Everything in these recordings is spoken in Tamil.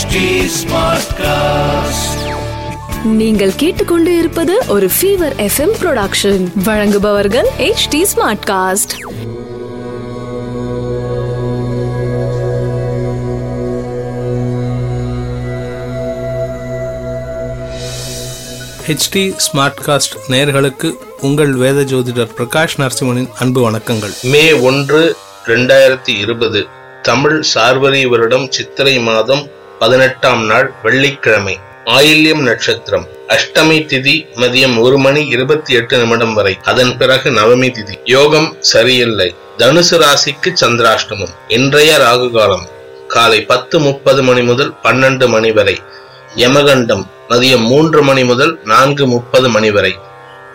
HD Smartcast. நீங்கள் கேட்டுக்கொண்டு இருப்பது ஒரு ஃபீவர் எஃப்எம் ப்ரொடக்ஷன். வழங்குபவர்கள் HD Smartcast. HD Smartcast நேயர்களுக்கு உங்கள் வேத ஜோதிடர் பிரகாஷ் நரசிம்மனின் அன்பு வணக்கங்கள். மே 1, 2020 தமிழ் சார்வரி வருடம் சித்திரை மாதம் 18ஆம் நாள் வெள்ளிக்கிழமை. ஆயில்யம் நட்சத்திரம். அஷ்டமி திதி மதியம் 1:28 வரை, அதன் பிறகு நவமி திதி. யோகம் சரியில்லை. தனுசு ராசிக்கு சந்திராஷ்டமம். இன்றைய ராகு காலம் காலை 10:30 முதல் 12 வரை. யமகண்டம் மதியம் 3 முதல் 4:30 வரை.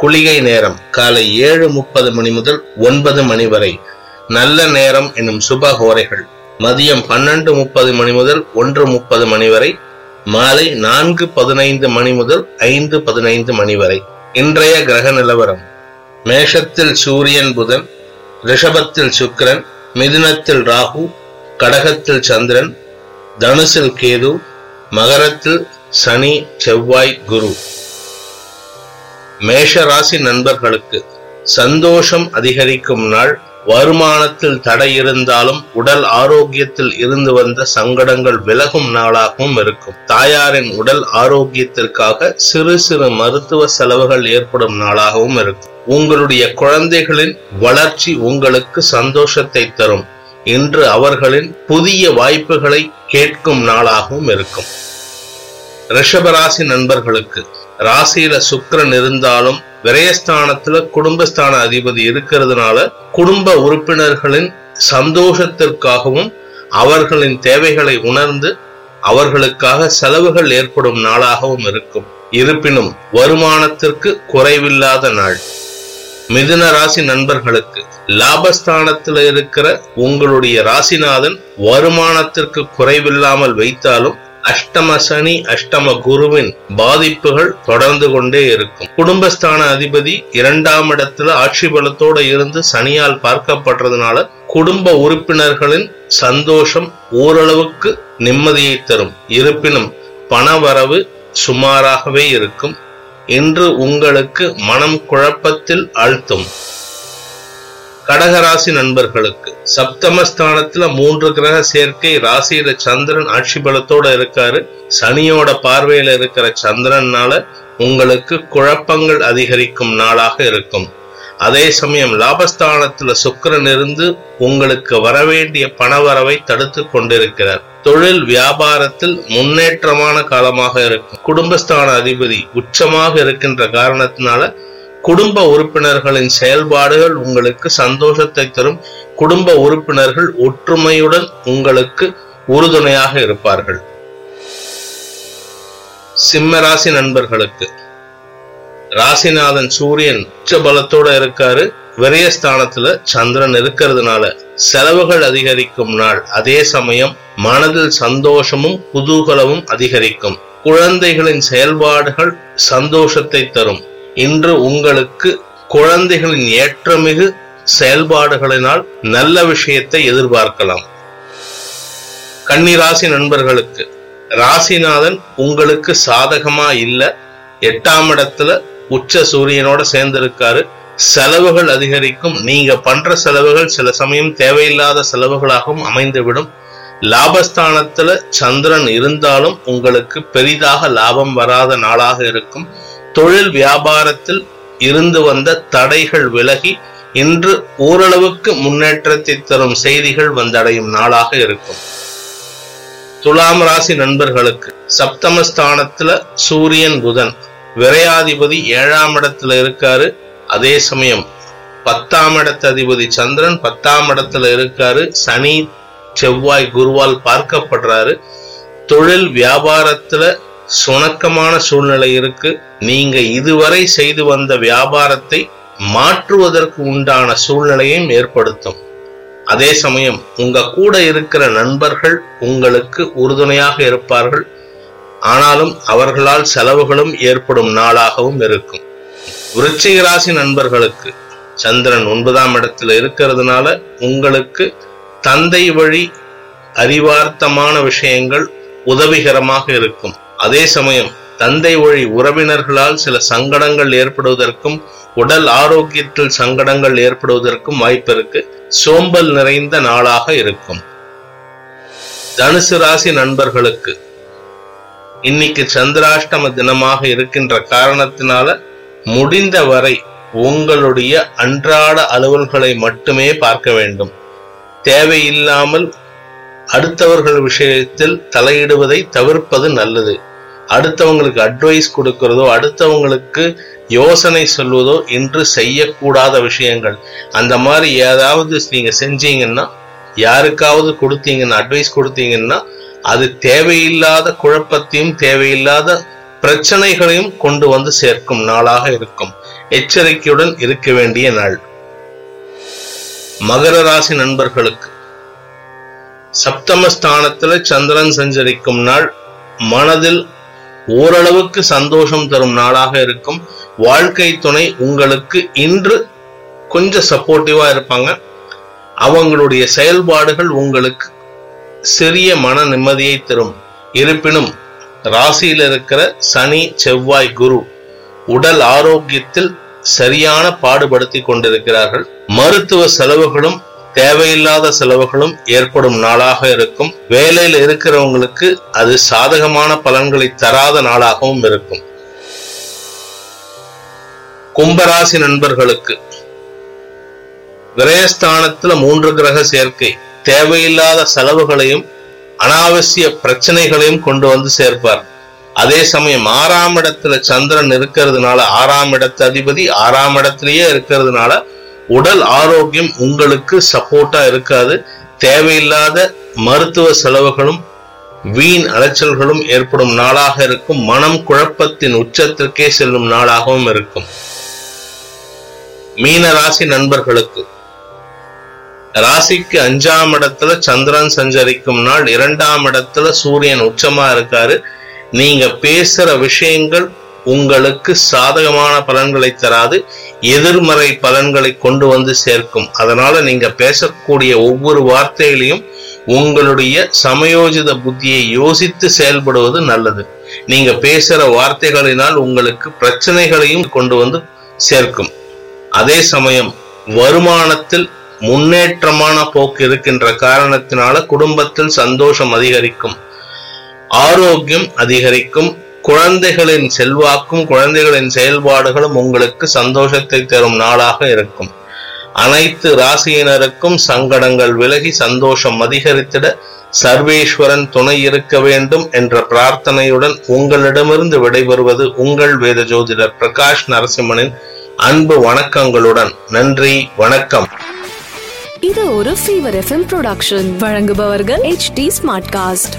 குளிகை நேரம் காலை 7:30 முதல் 9 வரை. நல்ல நேரம் என்னும் சுபஹோரைகள் மதியம் 12:30 முதல் 1:30 வரை, மாலை 4:15 முதல் 5:15 வரை. இன்றைய கிரக நிலவரம். மேஷத்தில் சூரியன் புதன், ரிஷபத்தில் சுக்கிரன், மிதுனத்தில் ராகு, கடகத்தில் சந்திரன், தனுசில் கேது, மகரத்தில் சனி, செவ்வாய், குரு. மேஷராசி நண்பர்களுக்கு சந்தோஷம் அதிகரிக்கும் நாள். வருமானத்தில் தடை இருந்தாலும் உடல் ஆரோக்கியத்தில் இருந்து வந்த சங்கடங்கள் விலகும் நாளாகவும் இருக்கும். தாயாரின் உடல் ஆரோக்கியத்திற்காக சிறு சிறு மருத்துவ செலவுகள் ஏற்படும் நாளாகவும் இருக்கும். உங்களுடைய குழந்தைகளின் வளர்ச்சி உங்களுக்கு சந்தோஷத்தை தரும். இன்று அவர்களின் புதிய வாய்ப்புகளை கேட்கும் நாளாகவும் இருக்கும். ரிஷபராசி நண்பர்களுக்கு ராசியில சுக்கிரன் இருந்தாலும் விரயஸ்தானத்துல குடும்பஸ்தான அதிபதி இருக்கிறதுனால குடும்ப உறுப்பினர்களின் சந்தோஷத்திற்காகவும் அவர்களின் தேவைகளை உணர்ந்து அவர்களுக்காக செலவுகள் ஏற்படும் நாளாகவும் இருக்கும். இருப்பினும் வருமானத்திற்கு குறைவில்லாத நாள். மிதுன ராசி நண்பர்களுக்கு லாபஸ்தானத்துல இருக்கிற உங்களுடைய ராசிநாதன் வருமானத்திற்கு குறைவில்லாமல் வைத்தாலும் அஷ்டம சனி, அஷ்டம குருவின் பாதிப்புகள் தொடர்ந்து கொண்டே இருக்கும். குடும்பஸ்தான அதிபதி 2ஆம் இடத்துல ஆட்சி பலத்தோட இருந்து சனியால் பார்க்கப்படுறதுனால குடும்ப உறுப்பினர்களின் சந்தோஷம் ஓரளவுக்கு நிம்மதியை தரும். இருப்பினும் பணவரவு சுமாராகவே இருக்கும். இன்று உங்களுக்கு மனம் குழப்பத்தில் ஆழ்த்தும். கடகராசி நண்பர்களுக்கு சப்தமஸ்தானத்துல 3 கிரக சேர்க்கை. ராசியில சந்திரன் ஆட்சி பலத்தோட இருக்காரு. சனியோட பார்வையில இருக்கிற சந்திரனால உங்களுக்கு குழப்பங்கள் அதிகரிக்கும் நாளாக இருக்கும். அதே சமயம் லாபஸ்தானத்துல சுக்கிரன் இருந்து உங்களுக்கு வரவேண்டிய பணவரவை தடுத்து கொண்டிருக்கிறார். தொழில் வியாபாரத்தில் முன்னேற்றமான காலமாக இருக்கும். குடும்பஸ்தான அதிபதி உச்சமாக இருக்கின்ற காரணத்தினால குடும்ப உறுப்பினர்களின் செயல்பாடுகள் உங்களுக்கு சந்தோஷத்தை தரும். குடும்ப உறுப்பினர்கள் ஒற்றுமையுடன் உங்களுக்கு உறுதுணையாக இருப்பார்கள். சிம்மராசி நண்பர்களுக்கு ராசிநாதன் சூரியன் உச்சபலத்தோட இருக்காரு. விரயஸ்தானத்துல சந்திரன் இருக்கிறதுனால செலவுகள் அதிகரிக்கும் நாள். அதே சமயம் மனதில் சந்தோஷமும் குதூகலமும் அதிகரிக்கும். குழந்தைகளின் செயல்பாடுகள் சந்தோஷத்தை தரும். இன்று உங்களுக்கு குழந்தைகளின் ஏற்றமிகு செயல்பாடுகளினால் நல்ல விஷயத்தை எதிர்பார்க்கலாம். கன்னிராசி நண்பர்களுக்கு ராசிநாதன் உங்களுக்கு சாதகமா இல்ல. 8ஆம் இடத்துல உச்ச சூரியனோட சேர்ந்திருக்காரு. செலவுகள் அதிகரிக்கும். நீங்க பண்ற செலவுகள் சில சமயம் தேவையில்லாத செலவுகளாகவும் அமைந்துவிடும். லாபஸ்தானத்துல சந்திரன் இருந்தாலும் உங்களுக்கு பெரிதாக லாபம் வராத நாளாக இருக்கும். தொழில் வியாபாரத்தில் இருந்து வந்த தடைகள் விலகி இன்று ஓரளவுக்கு முன்னேற்றத்தை தரும் செய்திகள் வந்தடையும் நாளாக இருக்கும். துலாம் ராசி நண்பர்களுக்கு சப்தமஸ்தானத்துல சூரியன் புதன், விரையாதிபதி 7ஆம் இடத்துல இருக்காரு. அதே சமயம் 10ஆம் இடத்து அதிபதி சந்திரன் 10ஆம் இடத்துல இருக்காரு. சனி, செவ்வாய், குருவால் பார்க்கப்படுறாரு. தொழில் வியாபாரத்துல சுணக்கமான சூழ்நிலை இருக்கு. நீங்க இதுவரை செய்து வந்த வியாபாரத்தை மாற்றுவதற்கு உண்டான சூழ்நிலையும் ஏற்படுத்தும். அதே சமயம் உங்க கூட இருக்கிற நண்பர்கள் உங்களுக்கு உறுதுணையாக இருப்பார்கள். ஆனாலும் அவர்களால் செலவுகளும் ஏற்படும் நாளாகவும் இருக்கும். விருச்சிக ராசி நண்பர்களுக்கு சந்திரன் 9ஆம் இடத்துல இருக்கிறதுனால உங்களுக்கு தந்தை வழி அறிவார்த்தமான விஷயங்கள் உதவிகரமாக இருக்கும். அதே சமயம் தந்தை வழி உறவினர்களால் சில சங்கடங்கள் ஏற்படுவதற்கும் உடல் ஆரோக்கியத்தில் சங்கடங்கள் ஏற்படுவதற்கும் வாய்ப்பு இருக்கு. சோம்பல் நிறைந்த நாளாக இருக்கும். தனுசு ராசி நண்பர்களுக்கு இன்னைக்கு சந்திராஷ்டம தினமாக இருக்கின்ற காரணத்தினால முடிந்த வரை உங்களுடைய அன்றாட அலுவல்களை மட்டுமே பார்க்க வேண்டும். தேவையில்லாமல் அடுத்தவர்கள் விஷயத்தில் தலையிடுவதை தவிர்ப்பது நல்லது. அடுத்தவங்களுக்கு அட்வைஸ் கொடுக்கிறதோ அடுத்தவங்களுக்கு யோசனை சொல்வதோ இன்று செய்யக்கூடாத விஷயங்கள். அந்த மாதிரி ஏதாவது நீங்க செஞ்சீங்கன்னா, யாருக்காவது கொடுத்தீங்கன்னா, அட்வைஸ் கொடுத்தீங்கன்னா, அது தேவையில்லாத குழப்பத்தையும் தேவையில்லாத பிரச்சனைகளையும் கொண்டு வந்து சேர்க்கும் நாளாக இருக்கும். எச்சரிக்கையுடன் இருக்க வேண்டிய நாள். மகர ராசி நண்பர்களுக்கு சப்தமஸ்தானத்துல சந்திரன் சஞ்சரிக்கும் நாள். மனதில் ஓரளவுக்கு சந்தோஷம் தரும் நாளாக இருக்கும். வாழ்க்கை துணை உங்களுக்கு இன்று கொஞ்சம் சப்போர்ட்டிவா இருப்பாங்க. அவங்களுடைய செயல்பாடுகள் உங்களுக்கு சிறிய மன நிம்மதியை தரும். இருப்பினும் ராசியில் இருக்கிற சனி, செவ்வாய், குரு உடல் ஆரோக்கியத்தில் சரியான பாடுபடுத்தி கொண்டிருக்கிறார்கள். மருத்துவ செலவுகளும் தேவையில்லாத செலவுகளும் ஏற்படும் நாளாக இருக்கும். வேலையில் இருக்கிறவங்களுக்கு அது சாதகமான பலன்களை தராத நாளாகவும் இருக்கும். கும்பராசி நண்பர்களுக்கு விரயஸ்தானத்துல 3 கிரக சேர்க்கை தேவையில்லாத செலவுகளையும் அனாவசிய பிரச்சனைகளையும் கொண்டு வந்து சேர்ப்பார். அதே சமயம் 6ஆம் இடத்துல சந்திரன் இருக்கிறதுனால, 6ஆம் இடத்து அதிபதி 6ஆம் இடத்திலேயே இருக்கிறதுனால உடல் ஆரோக்கியம் உங்களுக்கு சப்போர்ட்டா இருக்காது. தேவையில்லாத மருத்துவ செலவுகளும் வீண் அலைச்சல்களும் ஏற்படும் நாளாக இருக்கும். மனம் குழப்பத்தின் உச்சத்திற்கே செல்லும் நாளாகவும் இருக்கும். மீன ராசி நண்பர்களுக்கு ராசிக்கு 5ஆம் இடத்துல சந்திரன் சஞ்சரிக்கும் நாள். 2ஆம் இடத்துல சூரியன் உச்சமா இருக்காரு. நீங்க பேசுற விஷயங்கள் உங்களுக்கு சாதகமான பலன்களை தராது, எதிர்மறை பலன்களை கொண்டு வந்து சேர்க்கும். அதனால நீங்க பேசக்கூடிய ஒவ்வொரு வார்த்தையிலையும் உங்களுடைய சமயோஜித புத்தியை யோசித்து செயல்படுவது நல்லது. நீங்க பேசுற வார்த்தைகளினால் உங்களுக்கு பிரச்சனைகளையும் கொண்டு வந்து சேர்க்கும். அதே சமயம் வருமானத்தில் முன்னேற்றமான போக்கு இருக்கின்ற காரணத்தினால குடும்பத்தில் சந்தோஷம் அதிகரிக்கும், ஆரோக்கியம் அதிகரிக்கும். குழந்தைகளின் செல்வாக்கும் குழந்தைகளின் செயல்பாடுகளும் உங்களுக்கு சந்தோஷத்தை தரும் நாளாக இருக்கும். அனைத்து ராசியினருக்கும் சங்கடங்கள் விலகி சந்தோஷம் அதிகரித்திட சர்வேஸ்வரன் துணை இருக்க வேண்டும் என்ற பிரார்த்தனையுடன் உங்களிடமிருந்து விடைபெறுவது உங்கள் வேத ஜோதிடர் பிரகாஷ் நரசிம்மனின் அன்பு வணக்கங்களுடன். நன்றி, வணக்கம். இது ஒரு ஃபீவர் எஃப்எம் ப்ரொடக்ஷன். வழங்குபவர்கள் HD Smartcast.